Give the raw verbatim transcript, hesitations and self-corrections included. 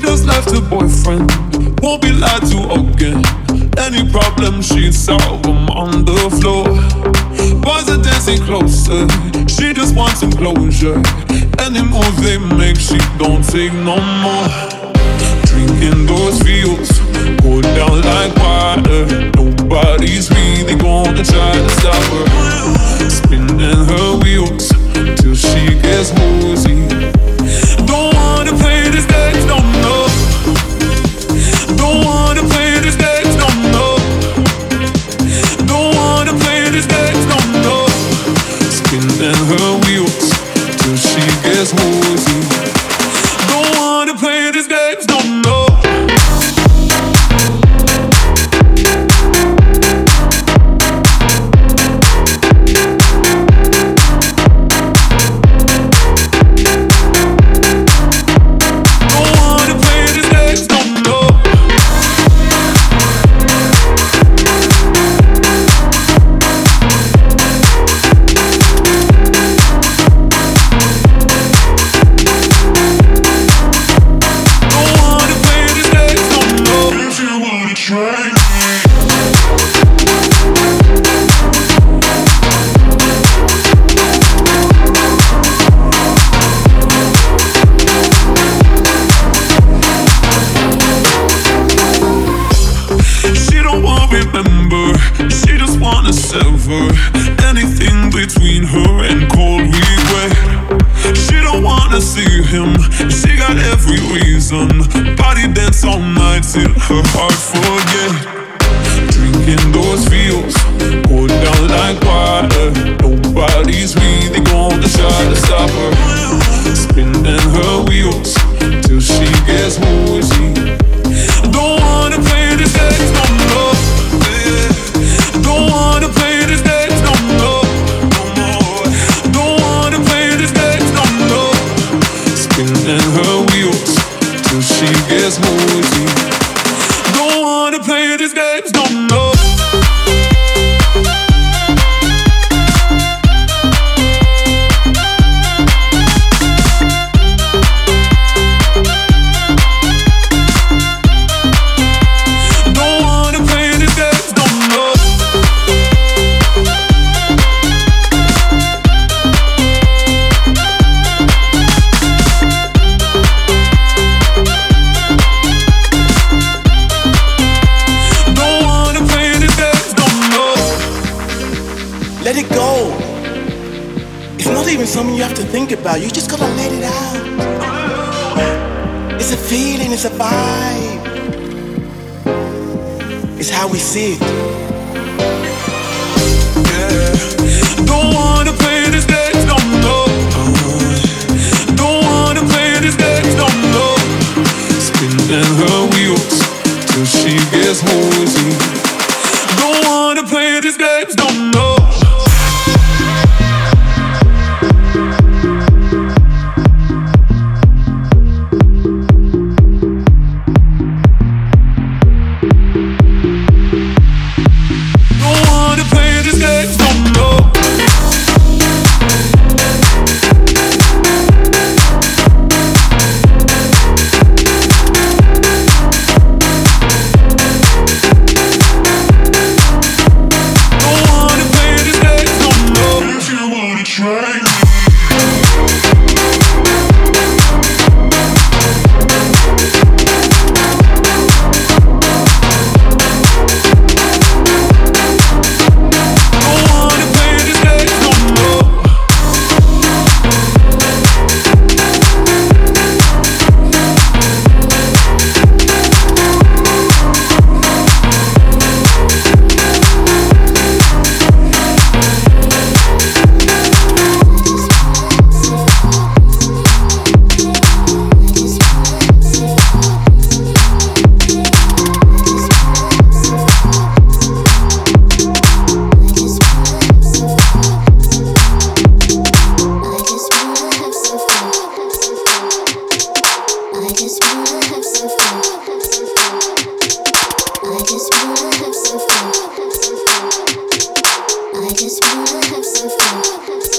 does life to boyfriend. Won't be lied to again. Any problem she'd solve, I'm on the floor. Boys are dancing closer. She just wants some closure. Any move they make, she don't take no more. Drinking those fields, go down like water. Nobody's really gonna try to stop her. Spinning her wheels till she gets woozy. Don't wanna play this dance, no, no. Don't wanna play this dance, no, no. Don't wanna play this dance, no, no. Spinning her wheels till she gets woozy. Don't wanna play this dance, no, no. Anything between her and cold regret. She don't wanna see him. She got every reason. Body dance all night till her heart forget. Drinking those fields, go down like water. Nobody's really gonna try to stop her. Spinning her wheels till she gets woozy. Don't wanna play this dance no more. Yeah. Don't wanna play this dance. And her wheels till she gets woozy. Don't wanna play these games no more. Something you have to think about. You just gotta let it out. It's a feeling, it's a vibe. It's how we see it. Yeah. Don't wanna play this dance, no, no. Don't wanna play this dance, no, no. Spinning her wheels till she gets woozy. Don't wanna play this dance, no, no. I just wanna have some fun.